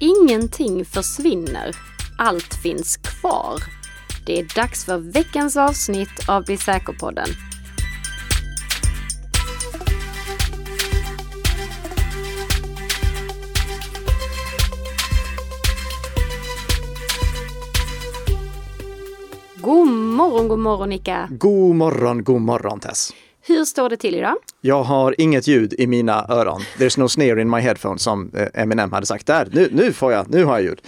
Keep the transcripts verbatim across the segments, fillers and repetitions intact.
Ingenting försvinner, allt finns kvar. Det är dags för veckans avsnitt av Bli säker-podden. God morgon, god morgon Nikka. God morgon, god morgon Tess. Hur står det till idag? Jag har inget ljud i mina öron. There's no snare in my headphone, som Eminem hade sagt där. Nu, nu får jag, nu har jag ljud.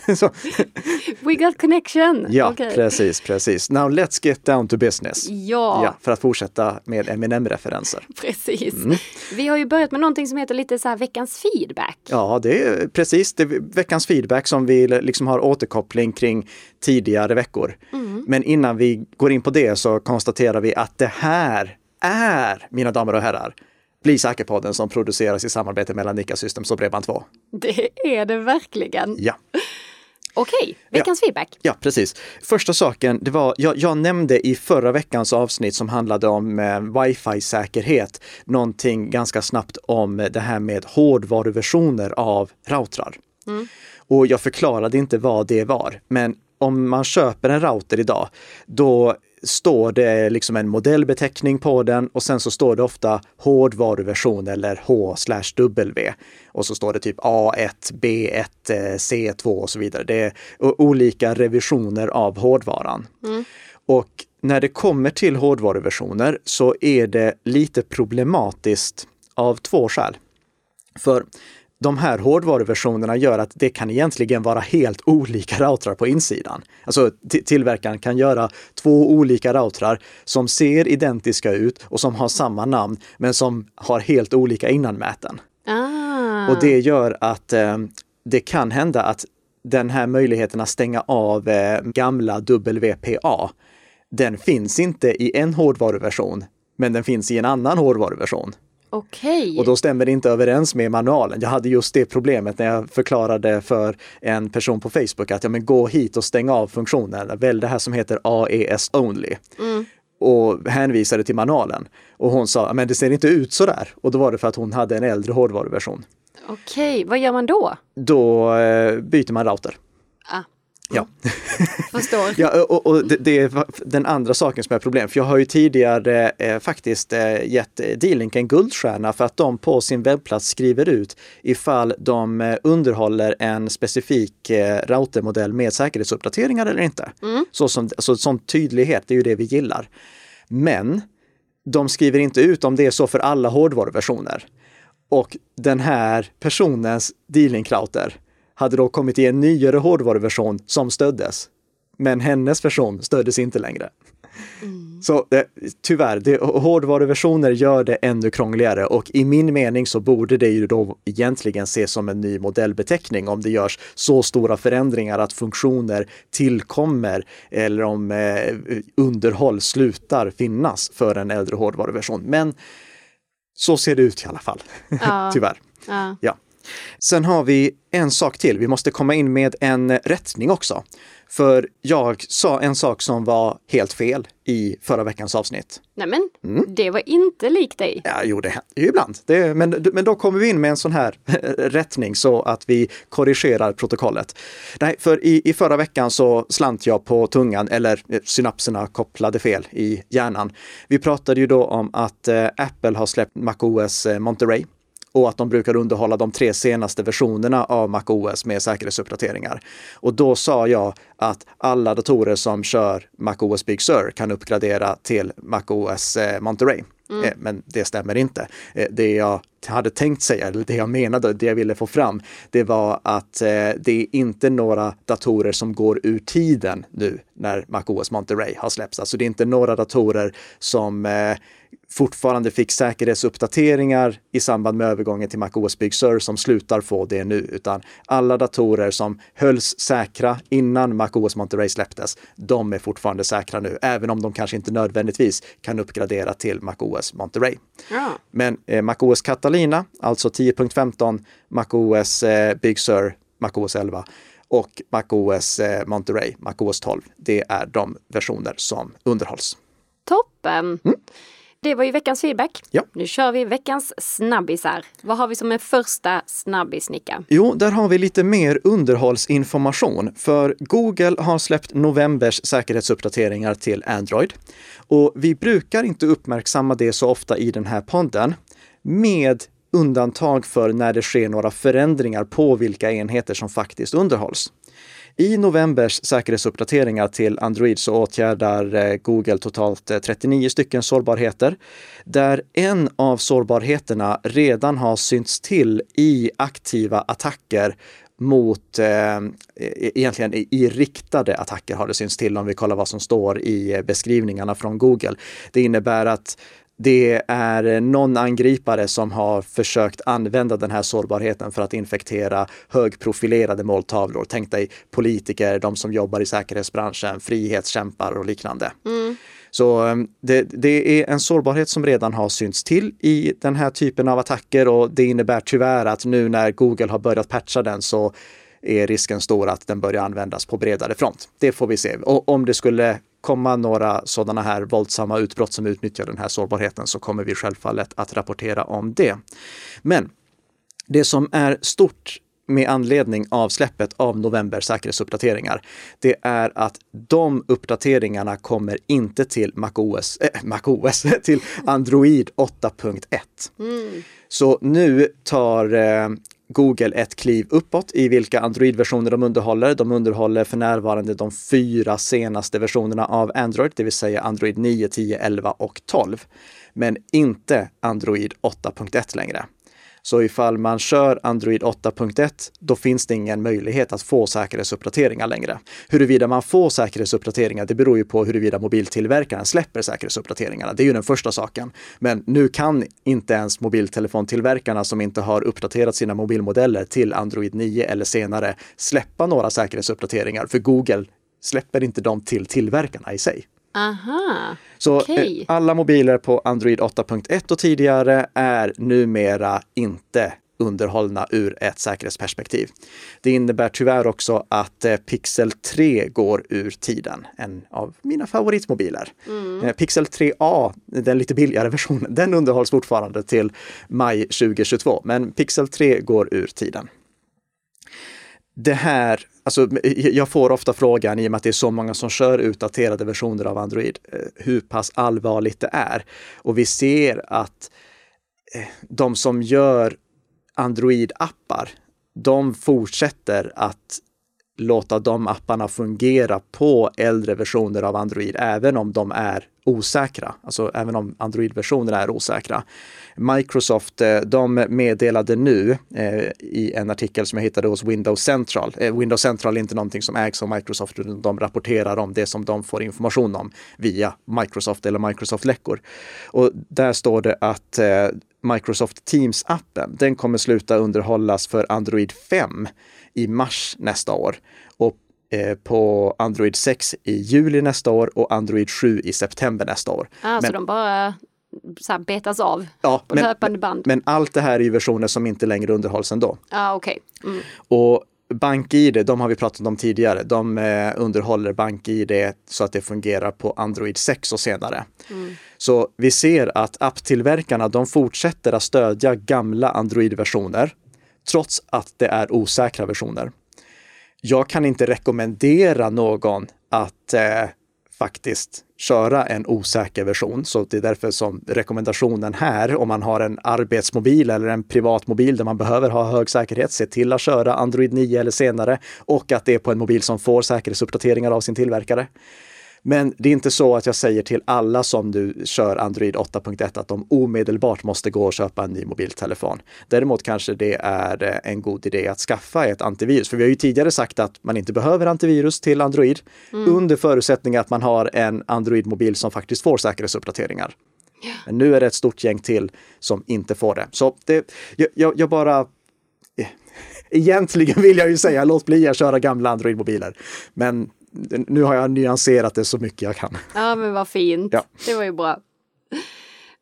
We got connection. Ja, okay. precis, precis. Now let's get down to business. Ja. ja för att fortsätta med Eminem-referenser. Precis. Mm. Vi har ju börjat med någonting som heter lite så här veckans feedback. Ja, det är precis. Det är veckans feedback som vi liksom har återkoppling kring tidigare veckor. Mm. Men innan vi går in på det så konstaterar vi att det här är, mina damer och herrar, Bli säker-podden som produceras i samarbete mellan Nikasystems och Breban två. Det är det verkligen. Ja. Okej, veckans ja. feedback. Ja, precis. Första saken, det var, jag, jag nämnde i förra veckans avsnitt som handlade om eh, Wi-Fi-säkerhet, någonting ganska snabbt om det här med hårdvaruversioner av routrar. Mm. Och jag förklarade inte vad det var, men om man köper en router idag, då står det liksom en modellbeteckning på den och sen så står det ofta hårdvaruversion eller H slash W och så står det typ A ett, B ett, C två och så vidare. Det är olika revisioner av hårdvaran. Mm. Och när det kommer till hårdvaruversioner så är det lite problematiskt av två skäl. För de här hårdvaruversionerna gör att det kan egentligen vara helt olika routrar på insidan. Alltså t- tillverkaren kan göra två olika routrar som ser identiska ut och som har samma namn men som har helt olika innanmäten. Ah. Och det gör att eh, det kan hända att den här möjligheten att stänga av eh, gamla W P A, den finns inte i en hårdvaruversion men den finns i en annan hårdvaruversion. Okej. Och då stämmer det inte överens med manualen. Jag hade just det problemet när jag förklarade för en person på Facebook att ja, men gå hit och stänga av funktionen. Väl det här som heter A E S only. Mm. Och hänvisade till manualen. Och hon sa, men det ser inte ut så där. Och då var det för att hon hade en äldre hårdvaruversion. Okej, vad gör man då? Då eh, byter man router. Ah. Ja, förstår. ja, och, och det, det är den andra saken som är problem. För jag har ju tidigare eh, faktiskt eh, gett D-Link en guldstjärna för att de på sin webbplats skriver ut ifall de eh, underhåller en specifik eh, routermodell med säkerhetsuppdateringar eller inte. Mm. Så som, så, som tydlighet, det är ju det vi gillar. Men de skriver inte ut om det är så för alla hårdvaruversioner. Och den här personens D-Link-router hade då kommit i en nyare hårdvaruversion som stöddes. Men hennes version stöddes inte längre. Mm. Så det, tyvärr, det, hårdvaruversioner gör det ännu krångligare. Och i min mening så borde det ju då egentligen ses som en ny modellbeteckning om det görs så stora förändringar att funktioner tillkommer eller om eh, underhåll slutar finnas för en äldre hårdvaruversion. Men så ser det ut i alla fall. Ja. Tyvärr. Ja. ja. Sen har vi en sak till. Vi måste komma in med en rättning också. För jag sa en sak som var helt fel i förra veckans avsnitt. Nämen, mm. det var inte likt dig. Ja, jo, det händer ju ibland. Det, men, men då kommer vi in med en sån här rättning så att vi korrigerar protokollet. Nej, för i, i förra veckan så slant jag på tungan eller synapserna kopplade fel i hjärnan. Vi pratade ju då om att eh, Apple har släppt macOS Monterey. Och att de brukar underhålla de tre senaste versionerna av macOS med säkerhetsuppdateringar. Och då sa jag att alla datorer som kör macOS Big Sur kan uppgradera till macOS Monterey. Mm. Men det stämmer inte. Det jag hade tänkt säga, eller det jag menade, det jag ville få fram, det var att det är inte några datorer som går ur tiden nu när macOS Monterey har släppts. Alltså det är inte några datorer som fortfarande fick säkerhetsuppdateringar i samband med övergången till macOS Big Sur som slutar få det nu, utan alla datorer som hölls säkra innan macOS Monterey släpptes, de är fortfarande säkra nu, även om de kanske inte nödvändigtvis kan uppgradera till macOS Monterey. Ja. Men eh, macOS Catalina, alltså tio punkt femton, macOS eh, Big Sur, macOS elva och macOS eh, Monterey, macOS tolv, det är de versioner som underhålls. Toppen! Mm. Det var ju veckans feedback. Ja. Nu kör vi veckans snabbisar. Vad har vi som en första snabbis, Nikka? Jo, där har vi lite mer underhållsinformation. För Google har släppt novembers säkerhetsuppdateringar till Android. Och vi brukar inte uppmärksamma det så ofta i den här podden. Med undantag för när det sker några förändringar på vilka enheter som faktiskt underhålls. I novembers säkerhetsuppdateringar till Android så åtgärdar Google totalt trettionio stycken sårbarheter, där en av sårbarheterna redan har synts till i aktiva attacker mot, eh, egentligen i riktade attacker har det synts till om vi kollar vad som står i beskrivningarna från Google. Det innebär att det är någon angripare som har försökt använda den här sårbarheten för att infektera högprofilerade måltavlor. Tänk dig politiker, de som jobbar i säkerhetsbranschen, frihetskämpar och liknande. Mm. Så det, det är en sårbarhet som redan har synts till i den här typen av attacker, och det innebär tyvärr att nu när Google har börjat patcha den så är risken stor att den börjar användas på bredare front. Det får vi se. Och om det skulle komma några sådana här våldsamma utbrott som utnyttjar den här sårbarheten så kommer vi självfallet att rapportera om det. Men det som är stort med anledning av släppet av november säkerhetsuppdateringar, det är att de uppdateringarna kommer inte till macOS, äh, macOS till Android åtta punkt ett. Mm. Så nu tar eh, Google ett kliv uppåt i vilka Android-versioner de underhåller. De underhåller för närvarande de fyra senaste versionerna av Android, det vill säga Android nio, tio, elva och tolv. Men inte Android åtta punkt ett längre. Så ifall man kör Android åtta punkt ett, då finns det ingen möjlighet att få säkerhetsuppdateringar längre. Huruvida man får säkerhetsuppdateringar, det beror ju på huruvida mobiltillverkaren släpper säkerhetsuppdateringarna. Det är ju den första saken. Men nu kan inte ens mobiltelefontillverkarna som inte har uppdaterat sina mobilmodeller till Android nio eller senare släppa några säkerhetsuppdateringar, för Google släpper inte dem till tillverkarna i sig. Aha, så okay. Alla mobiler på Android åtta punkt ett och tidigare är numera inte underhållna ur ett säkerhetsperspektiv. Det innebär tyvärr också att Pixel tre går ur tiden, en av mina favoritmobiler. Mm. Pixel tre A, den lite billigare versionen, den underhålls fortfarande till maj tjugo tjugotvå, men Pixel tre går ur tiden. Det här, alltså jag får ofta frågan, i och med att det är så många som kör utdaterade versioner av Android, hur pass allvarligt det är. Och vi ser att de som gör Android-appar, de fortsätter att låta de apparna fungera på äldre versioner av Android, även om de är osäkra. Alltså även om Android-versionerna är osäkra. Microsoft, de meddelade nu eh, i en artikel som jag hittade hos Windows Central. Eh, Windows Central är inte någonting som ägs av Microsoft, utan de rapporterar om det som de får information om via Microsoft eller Microsoft-läckor. Och där står det att eh, Microsoft Teams-appen, den kommer sluta underhållas för Android fem i mars nästa år, och på Android sex i juli nästa år och Android sju i september nästa år. Ah, men, så de bara så här betas av ja, på men, löpande band. Men allt det här är ju versioner som inte längre underhålls ändå. Ah, okej. Okay. Mm. Och BankID, de har vi pratat om tidigare. De eh, underhåller BankID så att det fungerar på Android sex och senare. Mm. Så vi ser att apptillverkarna, de fortsätter att stödja gamla Android-versioner trots att det är osäkra versioner. Jag kan inte rekommendera någon att eh, faktiskt köra en osäker version. Så det är därför som rekommendationen här, om man har en arbetsmobil eller en privatmobil där man behöver ha hög säkerhet, se till att köra Android nio eller senare, och att det är på en mobil som får säkerhetsuppdateringar av sin tillverkare. Men det är inte så att jag säger till alla som nu kör Android åtta punkt ett att de omedelbart måste gå och köpa en ny mobiltelefon. Däremot kanske det är en god idé att skaffa ett antivirus. För vi har ju tidigare sagt att man inte behöver antivirus till Android mm. under förutsättning att man har en Android-mobil som faktiskt får säkerhetsuppdateringar. Yeah. Men nu är det ett stort gäng till som inte får det. Så det, jag, jag, jag bara... Egentligen vill jag ju säga låt bli att köra gamla Android-mobiler. Men... nu har jag nyanserat det så mycket jag kan. Ja, men vad fint. Ja. Det var ju bra.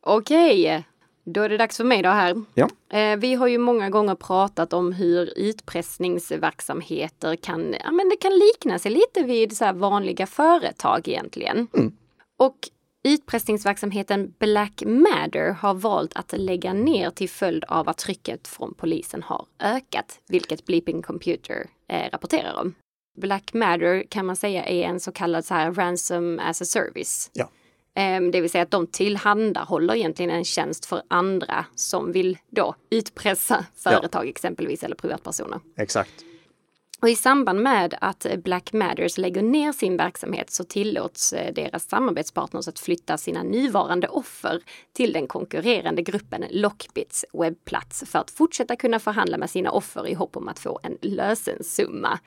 Okej, då är det dags för mig då här. Ja. Vi har ju många gånger pratat om hur utpressningsverksamheter kan, ja, men det kan likna sig lite vid så här vanliga företag egentligen. Mm. Och Utpressningsverksamheten Black Matter har valt att lägga ner till följd av att trycket från polisen har ökat, vilket Bleeping Computer eh, rapporterar om. Black Matter kan man säga är en så kallad så här ransom as a service. Ja. Det vill säga att de tillhandahåller egentligen en tjänst för andra som vill då utpressa företag ja. exempelvis eller privatpersoner. Exakt. Och i samband med att Black Matters lägger ner sin verksamhet så tillåts deras samarbetspartners att flytta sina nuvarande offer till den konkurrerande gruppen Lockbits webbplats för att fortsätta kunna förhandla med sina offer i hopp om att få en lösensumma.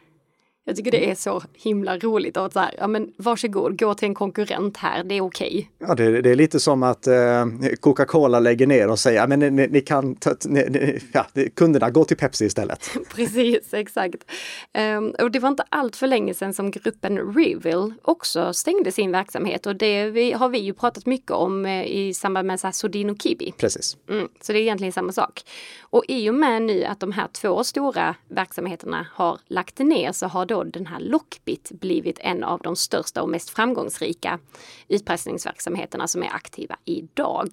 Jag tycker det är så himla roligt att så här, ja men varsågod, gå till en konkurrent här, det är okej. Ja, det, det är lite som att eh, Coca-Cola lägger ner och säger, ja men ni, ni kan, ta, ni, ni, ja, kunderna, gå till Pepsi istället. Precis, exakt. Um, och det var inte allt för länge sedan som gruppen Reveal också stängde sin verksamhet, och det vi, har vi ju pratat mycket om eh, i samband med så här Sodino Kibi. Precis. Mm, så det är egentligen samma sak. Och i och med nu att de här två stora verksamheterna har lagt ner så har då den här Lockbit blivit en av de största och mest framgångsrika utpressningsverksamheterna som är aktiva idag.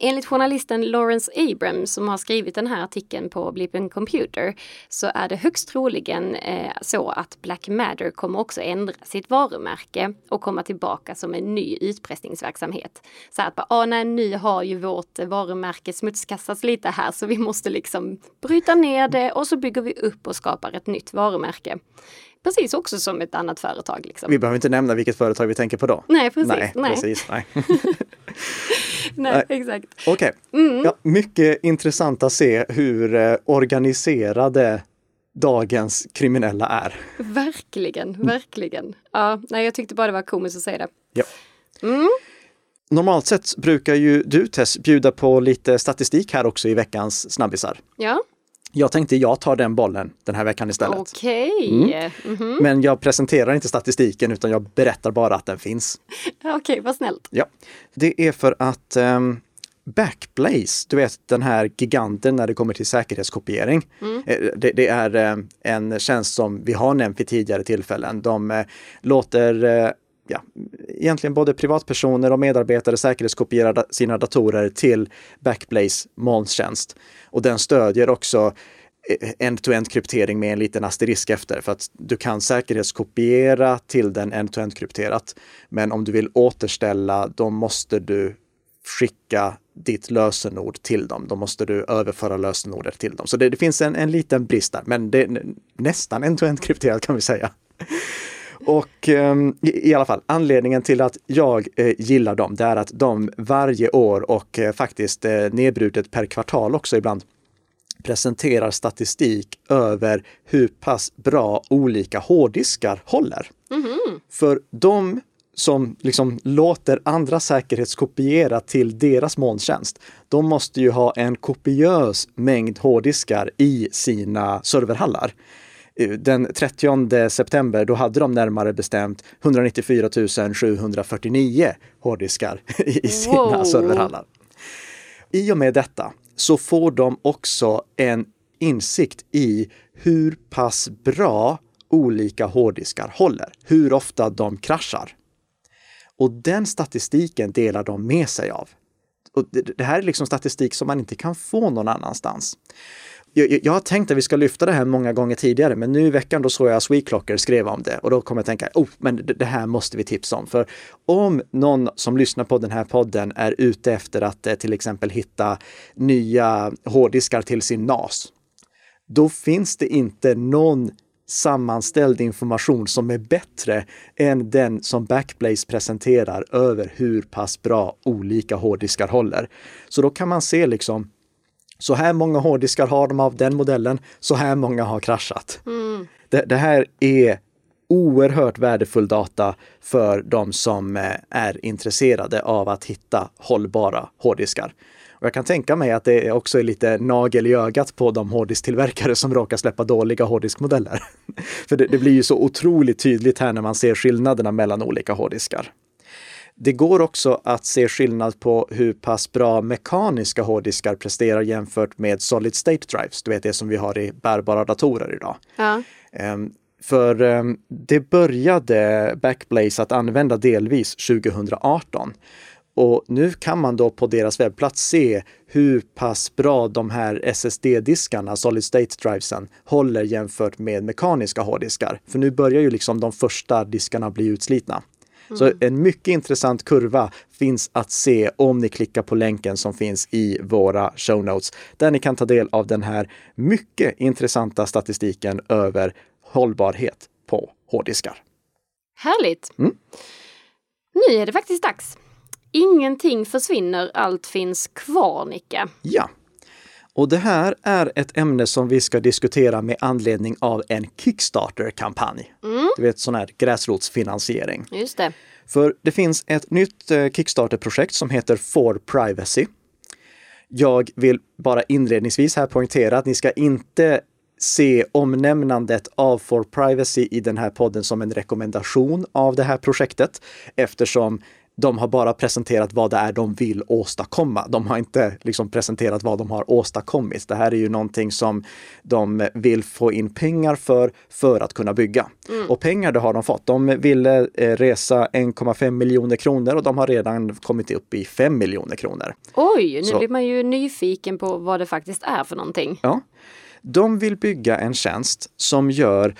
Enligt journalisten Lawrence Abrams som har skrivit den här artikeln på Bleeping Computer så är det högst troligen eh, så att Black Matter kommer också ändra sitt varumärke och komma tillbaka som en ny utpressningsverksamhet. Så att bara, ah, nej, nu har ju vårt varumärke smutskassats lite här så vi måste liksom bryta ner det och så bygger vi upp och skapar ett nytt varumärke. Precis också som ett annat företag. Liksom. Vi behöver inte nämna vilket företag vi tänker på då. Nej, precis. Nej, nej. Precis, nej. Nej, exakt. Okej. Okay. Mm. Ja, mycket intressant att se hur eh, organiserade dagens kriminella är. Verkligen, verkligen. Mm. Ja, nej, jag tyckte bara det var komiskt att säga det. Ja. Mm. Normalt sett brukar ju du, Tess, bjuda på lite statistik här också i veckans snabbisar. Ja. Jag tänkte jag tar den bollen den här veckan istället. Okej. Okay. Mm. Mm-hmm. Men jag presenterar inte statistiken utan jag berättar bara att den finns. Okej, okay, vad snällt. Ja. Det är för att um, Backblaze, du vet den här giganten när det kommer till säkerhetskopiering. Mm. Det, det är um, en tjänst som vi har nämnt vid tidigare tillfällen. De uh, låter... Uh, Ja, egentligen både privatpersoner och medarbetare säkerhetskopierar sina datorer till Backblaze molntjänst. Och den stödjer också end-to-end kryptering med en liten asterisk efter, för att du kan säkerhetskopiera till den end-to-end krypterat. Men om du vill återställa, då måste du skicka ditt lösenord till dem. Då måste du överföra lösenordet till dem. Så det, det finns en, en liten brist där, men det är nästan end-to-end krypterat kan vi säga. Och eh, i alla fall, anledningen till att jag eh, gillar dem det är att de varje år och eh, faktiskt eh, nedbrutet per kvartal också ibland presenterar statistik över hur pass bra olika hårddiskar håller. Mm-hmm. För de som liksom låter andra säkerhetskopiera till deras molntjänst, de måste ju ha en kopiös mängd hårddiskar i sina serverhallar. Den trettionde september då hade de närmare bestämt hundranittiofyra tusen sjuhundrafyrtionio hårddiskar i sina wow. serverhallar. I och med detta så får de också en insikt i hur pass bra olika hårddiskar håller, hur ofta de kraschar. Och den statistiken delar de med sig av. Och det här är liksom statistik som man inte kan få någon annanstans. Jag, jag har tänkt att vi ska lyfta det här många gånger tidigare, men nu i veckan då såg jag Sweclocker skrev om det och då kommer jag tänka, oh, men det här måste vi tipsa om. För om någon som lyssnar på den här podden är ute efter att eh, till exempel hitta nya hårddiskar till sin N A S, då finns det inte någon sammanställd information som är bättre än den som Backblaze presenterar över hur pass bra olika hårddiskar håller. Så då kan man se liksom, så här många hårddiskar har de av den modellen, så här många har kraschat. Mm. Det, det här är oerhört värdefull data för de som är intresserade av att hitta hållbara hårddiskar. Och jag kan tänka mig att det också är lite nagel i ögat på de hårddiskstillverkare som råkar släppa dåliga hårddiskmodeller. För det, det blir ju så otroligt tydligt här när man ser skillnaderna mellan olika hårddiskar. Det går också att se skillnad på hur pass bra mekaniska hårddiskar presterar jämfört med solid state drives. Du vet det som vi har i bärbara datorer idag. Ja. För um, det började Backblaze att använda delvis tjugo arton. Och nu kan man då på deras webbplats se hur pass bra de här S S D-diskarna, Solid State Drivesen, håller jämfört med mekaniska hårddiskar. För nu börjar ju liksom de första diskarna bli utslitna. Mm. Så en mycket intressant kurva finns att se om ni klickar på länken som finns i våra show notes. Där ni kan ta del av den här mycket intressanta statistiken över hållbarhet på hårddiskar. Härligt! Mm. Nu är det faktiskt dags. Ingenting försvinner, allt finns kvar, Nikka. Ja, och det här är ett ämne som vi ska diskutera med anledning av en Kickstarter-kampanj. Mm. Du vet, sån här gräsrotsfinansiering. Just det. För det finns ett nytt Kickstarter-projekt som heter four privacy. Jag vill bara inledningsvis här poängtera att ni ska inte se omnämnandet av four privacy i den här podden som en rekommendation av det här projektet, eftersom de har bara presenterat vad det är de vill åstadkomma. De har inte liksom presenterat vad de har åstadkommit. Det här är ju någonting som de vill få in pengar för, för att kunna bygga. Mm. Och pengar det har de fått. De ville resa en komma fem miljoner kronor och de har redan kommit upp i fem miljoner kronor. Oj, nu Så. blir man ju nyfiken på vad det faktiskt är för någonting. Ja, de vill bygga en tjänst som gör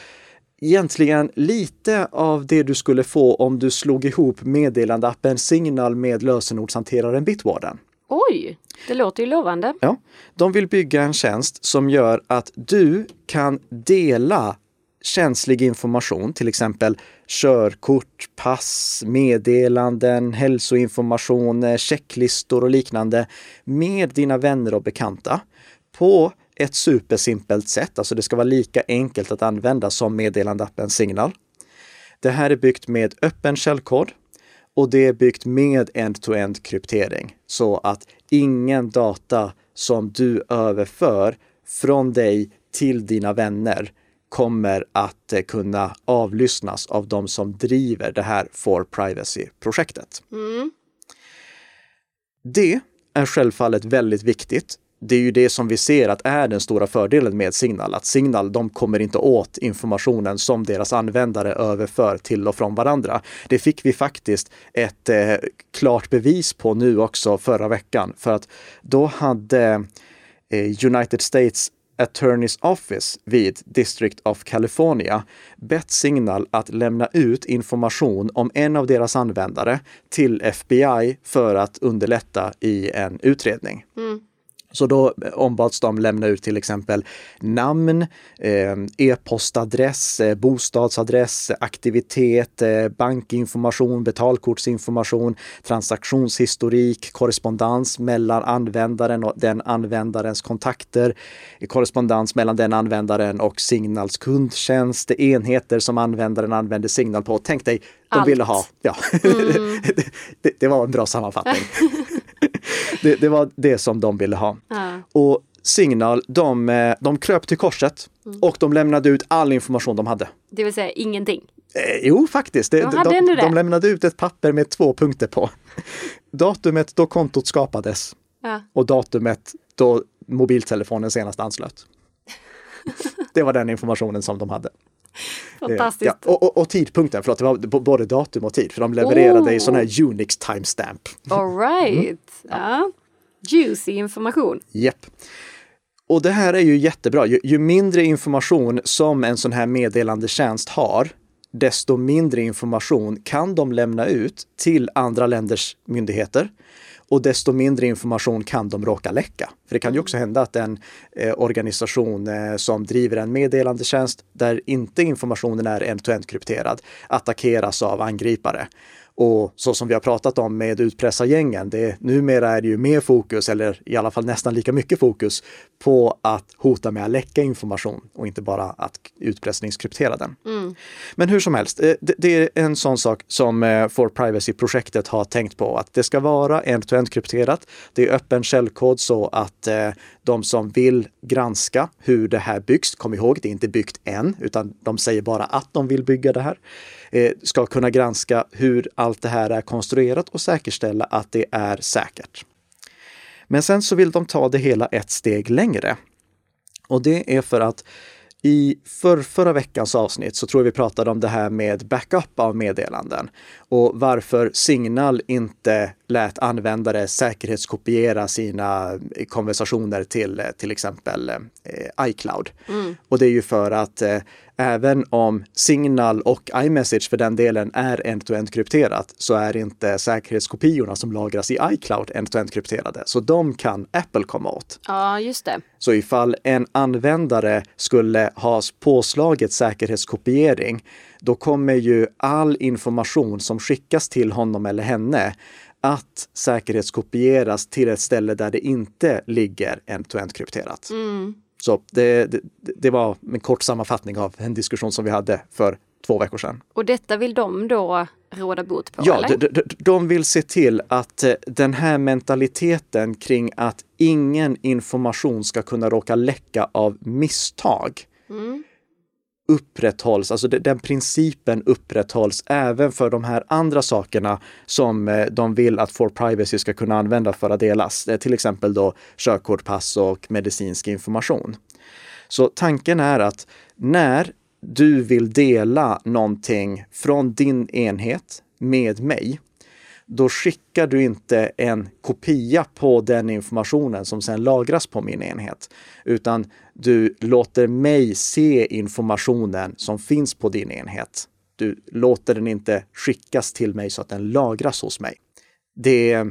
egentligen lite av det du skulle få om du slog ihop meddelandeappen Signal med lösenordshanteraren Bitwarden. Oj, det låter ju lovande. Ja, de vill bygga en tjänst som gör att du kan dela känslig information, till exempel körkort, pass, meddelanden, hälsoinformation, checklistor och liknande med dina vänner och bekanta på ett supersimpelt sätt. Alltså det ska vara lika enkelt att använda som meddelandeappen Signal. Det här är byggt med öppen källkod och det är byggt med end-to-end kryptering. Så att ingen data som du överför från dig till dina vänner kommer att kunna avlyssnas av de som driver det här four privacy-projektet. Mm. Det är självfallet väldigt viktigt. Det är ju det som vi ser att är den stora fördelen med Signal. Att Signal, de kommer inte åt informationen som deras användare överför till och från varandra. Det fick vi faktiskt ett eh, klart bevis på nu också förra veckan. För att då hade eh, United States Attorney's Office vid District of California bett Signal att lämna ut information om en av deras användare till F B I för att underlätta i en utredning. Mm. Så då ombads de lämna ut till exempel namn, e-postadress, bostadsadress, aktivitet, bankinformation, betalkortsinformation, transaktionshistorik, korrespondens mellan användaren och den användarens kontakter, korrespondens mellan den användaren och Signals kundtjänst, enheter som användaren använder Signal på. Tänk dig, de Allt. ville ha. Ja. Mm. det, det var en bra sammanfattning. Det, det var det som de ville ha. Ja. Och Signal, de, de kröp till korset mm. och de lämnade ut all information de hade. Det vill säga ingenting? Eh, jo, faktiskt. Det, de, de, de, de lämnade ut ett papper med två punkter på. Datumet då kontot skapades ja. och datumet då mobiltelefonen senast anslöt. Det var den informationen som de hade. Fantastiskt. Ja, och, och, och tidpunkten, för att det var både datum och tid, för de levererade oh. i sån här Unix timestamp. All right. Mm. Ja. Juicy information. Japp. Och det här är ju jättebra. Ju, ju mindre information som en sån här meddelandetjänst har, desto mindre information kan de lämna ut till andra länders myndigheter. Och desto mindre information kan de råka läcka. För det kan ju också hända att en eh, organisation eh, som driver en meddelandetjänst där inte informationen är end-to-end krypterad attackeras av angripare. Och så som vi har pratat om med utpressargängen, det, numera är det ju mer fokus, eller i alla fall nästan lika mycket fokus, på att hota med att läcka information och inte bara att utpressningskryptera den. Mm. Men hur som helst, det, det är en sån sak som four privacy-projektet har tänkt på, att det ska vara end-to-end krypterat, det är öppen källkod så att eh, de som vill granska hur det här byggs, kom ihåg, det är inte byggt än, utan de säger bara att de vill bygga det här, eh, ska kunna granska hur allt det här är konstruerat och säkerställa att det är säkert. Men sen så vill de ta det hela ett steg längre. Och det är för att I för, förra veckans avsnitt så tror jag vi pratade om det här med backup av meddelanden och varför Signal inte lät användare säkerhetskopiera sina konversationer till till exempel eh, iCloud. Mm. Och det är ju för att eh, även om Signal och iMessage för den delen är end-to-end krypterat så är inte säkerhetskopiorna som lagras i iCloud end-to-end krypterade. Så de kan Apple komma åt. Ja, just det. Så ifall en användare skulle ha påslaget säkerhetskopiering, då kommer ju all information som skickas till honom eller henne att säkerhetskopieras till ett ställe där det inte ligger end-to-end krypterat. Mm. Så det, det, det var en kort sammanfattning av en diskussion som vi hade för två veckor sedan. Och detta vill de då råda bot på? Ja, eller? De, de, de vill se till att den här mentaliteten kring att ingen information ska kunna råka läcka av misstag mm. upprätthålls. Alltså den principen upprätthålls även för de här andra sakerna som de vill att four privacy ska kunna använda för att delas. Till exempel då körkort, pass och medicinsk information. Så tanken är att när du vill dela någonting från din enhet med mig, då skickar du inte en kopia på den informationen som sedan lagras på min enhet, utan du låter mig se informationen som finns på din enhet. Du låter den inte skickas till mig så att den lagras hos mig. Det,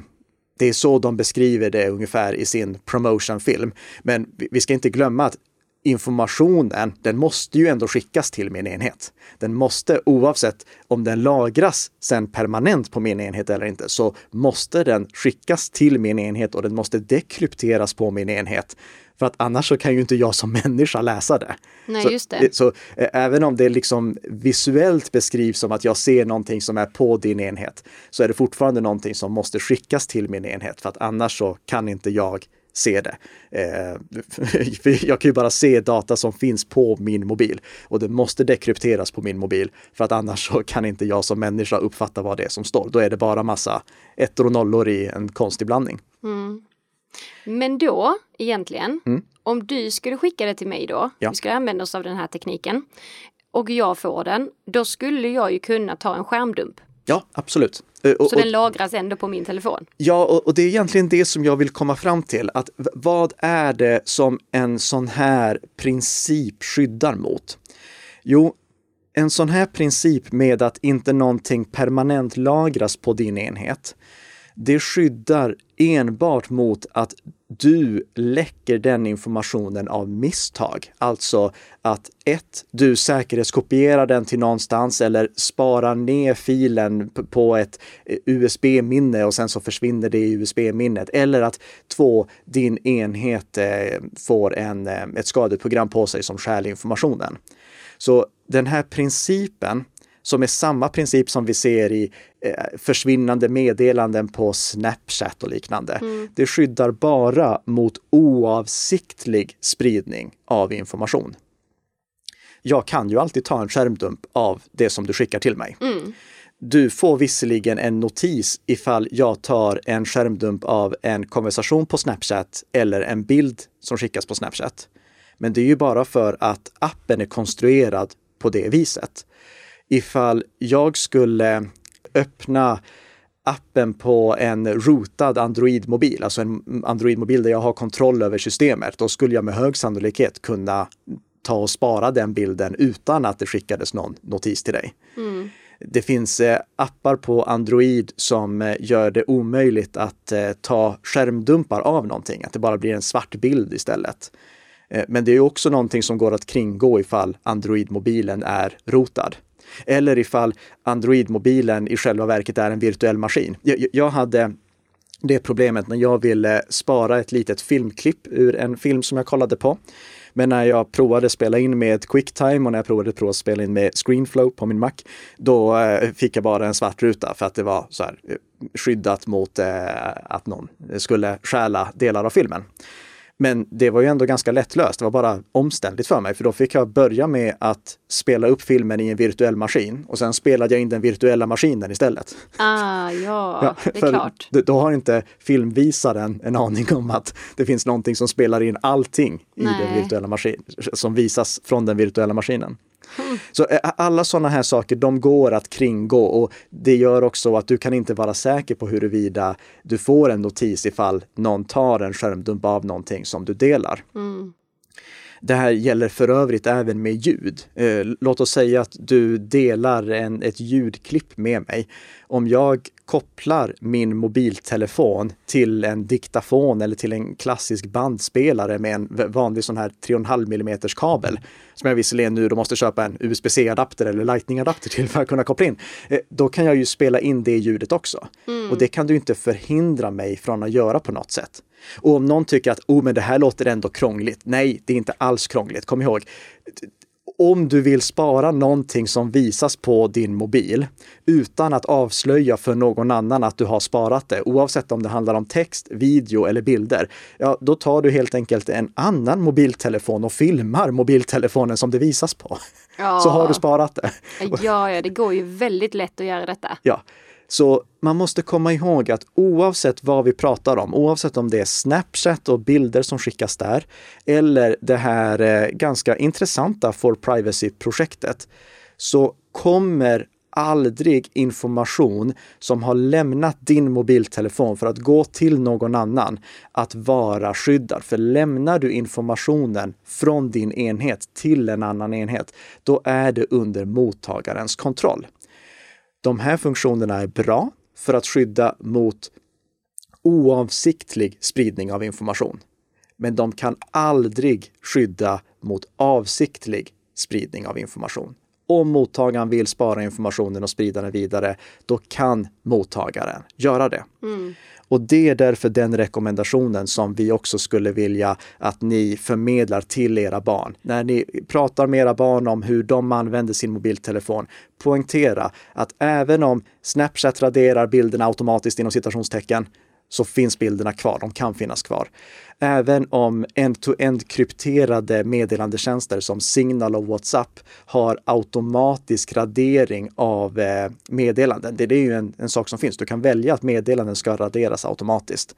det är så de beskriver det ungefär i sin promotionfilm. Men vi ska inte glömma att informationen, den måste ju ändå skickas till min enhet. Den måste, oavsett om den lagras sen permanent på min enhet eller inte, så måste den skickas till min enhet och den måste dekrypteras på min enhet. För att annars så kan ju inte jag som människa läsa det. Nej, så, just det. Så eh, även om det liksom visuellt beskrivs som att jag ser någonting som är på din enhet, så är det fortfarande någonting som måste skickas till min enhet. För att annars så kan inte jag se det. Eh, jag kan ju bara se data som finns på min mobil och det måste dekrypteras på min mobil för att annars så kan inte jag som människa uppfatta vad det är som står. Då är det bara massa ettor och nollor i en konstig blandning. Mm. Men då, egentligen, mm. om du skulle skicka det till mig då, ja. Vi skulle använda oss av den här tekniken och jag får den, då skulle jag ju kunna ta en skärmdump. Ja, absolut. Så och, den lagras ändå på min telefon? Ja, och, och det är egentligen det som jag vill komma fram till. Att vad är det som en sån här princip skyddar mot? Jo, en sån här princip med att inte någonting permanent lagras på din enhet, det skyddar enbart mot att du läcker den informationen av misstag. Alltså att ett, du säkerhetskopierar den till någonstans eller sparar ner filen på ett U S B-minne och sen så försvinner det i U S B-minnet. Eller att två, din enhet får en, ett skadeprogram på sig som stjäl informationen. Så den här principen, som är samma princip som vi ser i eh, försvinnande meddelanden på Snapchat och liknande. Mm. Det skyddar bara mot oavsiktlig spridning av information. Jag kan ju alltid ta en skärmdump av det som du skickar till mig. Mm. Du får visserligen en notis ifall jag tar en skärmdump av en konversation på Snapchat eller en bild som skickas på Snapchat. Men det är ju bara för att appen är konstruerad på det viset. Ifall jag skulle öppna appen på en rotad Android-mobil, alltså en Android-mobil där jag har kontroll över systemet, då skulle jag med hög sannolikhet kunna ta och spara den bilden utan att det skickades någon notis till dig. Mm. Det finns appar på Android som gör det omöjligt att ta skärmdumpar av någonting, att det bara blir en svart bild istället. Men det är också någonting som går att kringgå ifall Android-mobilen är rotad. Eller ifall Android-mobilen i själva verket är en virtuell maskin. Jag, jag hade det problemet när jag ville spara ett litet filmklipp ur en film som jag kollade på. Men när jag provade spela in med QuickTime och när jag provade prova spela in med ScreenFlow på min Mac, då fick jag bara en svart ruta för att det var så här skyddat mot att någon skulle stjäla delar av filmen. Men det var ju ändå ganska lättlöst. Det var bara omständigt för mig. För då fick jag börja med att spela upp filmen i en virtuell maskin. Och sen spelade jag in den virtuella maskinen istället. Ah, ja. ja det är klart. Då har inte filmvisaren en aning om att det finns någonting som spelar in allting i Nej. den virtuella maskinen. Som visas från den virtuella maskinen. Mm. Så alla sådana här saker, de går att kringgå, och det gör också att du kan inte vara säker på huruvida du får en notis ifall någon tar en skärmdump av någonting som du delar. Mm. Det här gäller för övrigt även med ljud. Eh, låt oss säga att du delar en, ett ljudklipp med mig. Om jag kopplar min mobiltelefon till en diktafon eller till en klassisk bandspelare med en vanlig sån här tre komma fem millimeter kabel, som jag visserligen nu då måste köpa en U S B C adapter eller lightning adapter till för att kunna koppla in, eh, då kan jag ju spela in det ljudet också. Mm. Och det kan du inte förhindra mig från att göra på något sätt. Och om någon tycker att oh, men det här låter ändå krångligt. Nej, det är inte alls krångligt. Kom ihåg, om du vill spara någonting som visas på din mobil utan att avslöja för någon annan att du har sparat det, oavsett om det handlar om text, video eller bilder, ja, då tar du helt enkelt en annan mobiltelefon och filmar mobiltelefonen som det visas på. Ja. Så har du sparat det. Ja, ja, det går ju väldigt lätt att göra detta. Ja. Så man måste komma ihåg att oavsett vad vi pratar om, oavsett om det är Snapchat och bilder som skickas där, eller det här eh, ganska intressanta four privacy-projektet, så kommer aldrig information som har lämnat din mobiltelefon för att gå till någon annan att vara skyddad. För lämnar du informationen från din enhet till en annan enhet, då är det under mottagarens kontroll. De här funktionerna är bra för att skydda mot oavsiktlig spridning av information. Men de kan aldrig skydda mot avsiktlig spridning av information. Om mottagaren vill spara informationen och sprida den vidare, då kan mottagaren göra det. Mm. Och det är därför den rekommendationen som vi också skulle vilja att ni förmedlar till era barn. När ni pratar med era barn om hur de använder sin mobiltelefon, poängtera att även om Snapchat raderar bilderna automatiskt inom citationstecken, så finns bilderna kvar, de kan finnas kvar. Även om end-to-end krypterade meddelandetjänster som Signal och WhatsApp har automatisk radering av meddelanden. Det är ju en, en sak som finns. Du kan välja att meddelanden ska raderas automatiskt.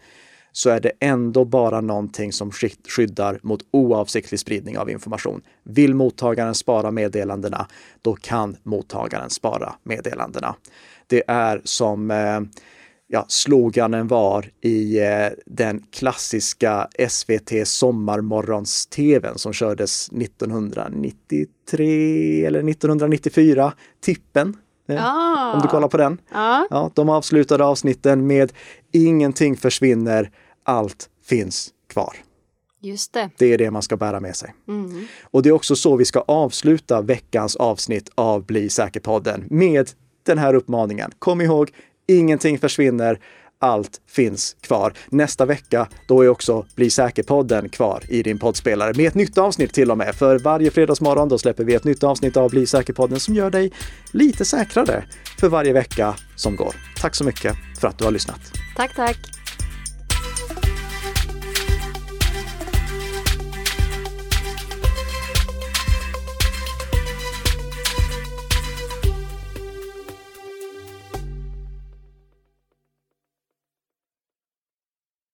Så är det ändå bara någonting som skyddar mot oavsiktlig spridning av information. Vill mottagaren spara meddelandena, då kan mottagaren spara meddelandena. Det är som... Eh, Ja, sloganen var i eh, den klassiska S V T sommarmorgons-tvn som kördes nittonhundranittiotre eller nittonhundranittiofyra, Tippen. Eh, ah. Om du kollar på den. Ah. Ja, de avslutade avsnitten med ingenting försvinner, allt finns kvar. Just det. Det är det man ska bära med sig. Mm. Och det är också så vi ska avsluta veckans avsnitt av Bli säker-podden med den här uppmaningen. Kom ihåg, ingenting försvinner, allt finns kvar. Nästa vecka, då är också Bli säker-podden kvar i din poddspelare. Med ett nytt avsnitt till och med. För varje fredagsmorgon då släpper vi ett nytt avsnitt av Bli säker-podden som gör dig lite säkrare för varje vecka som går. Tack så mycket för att du har lyssnat. Tack, tack.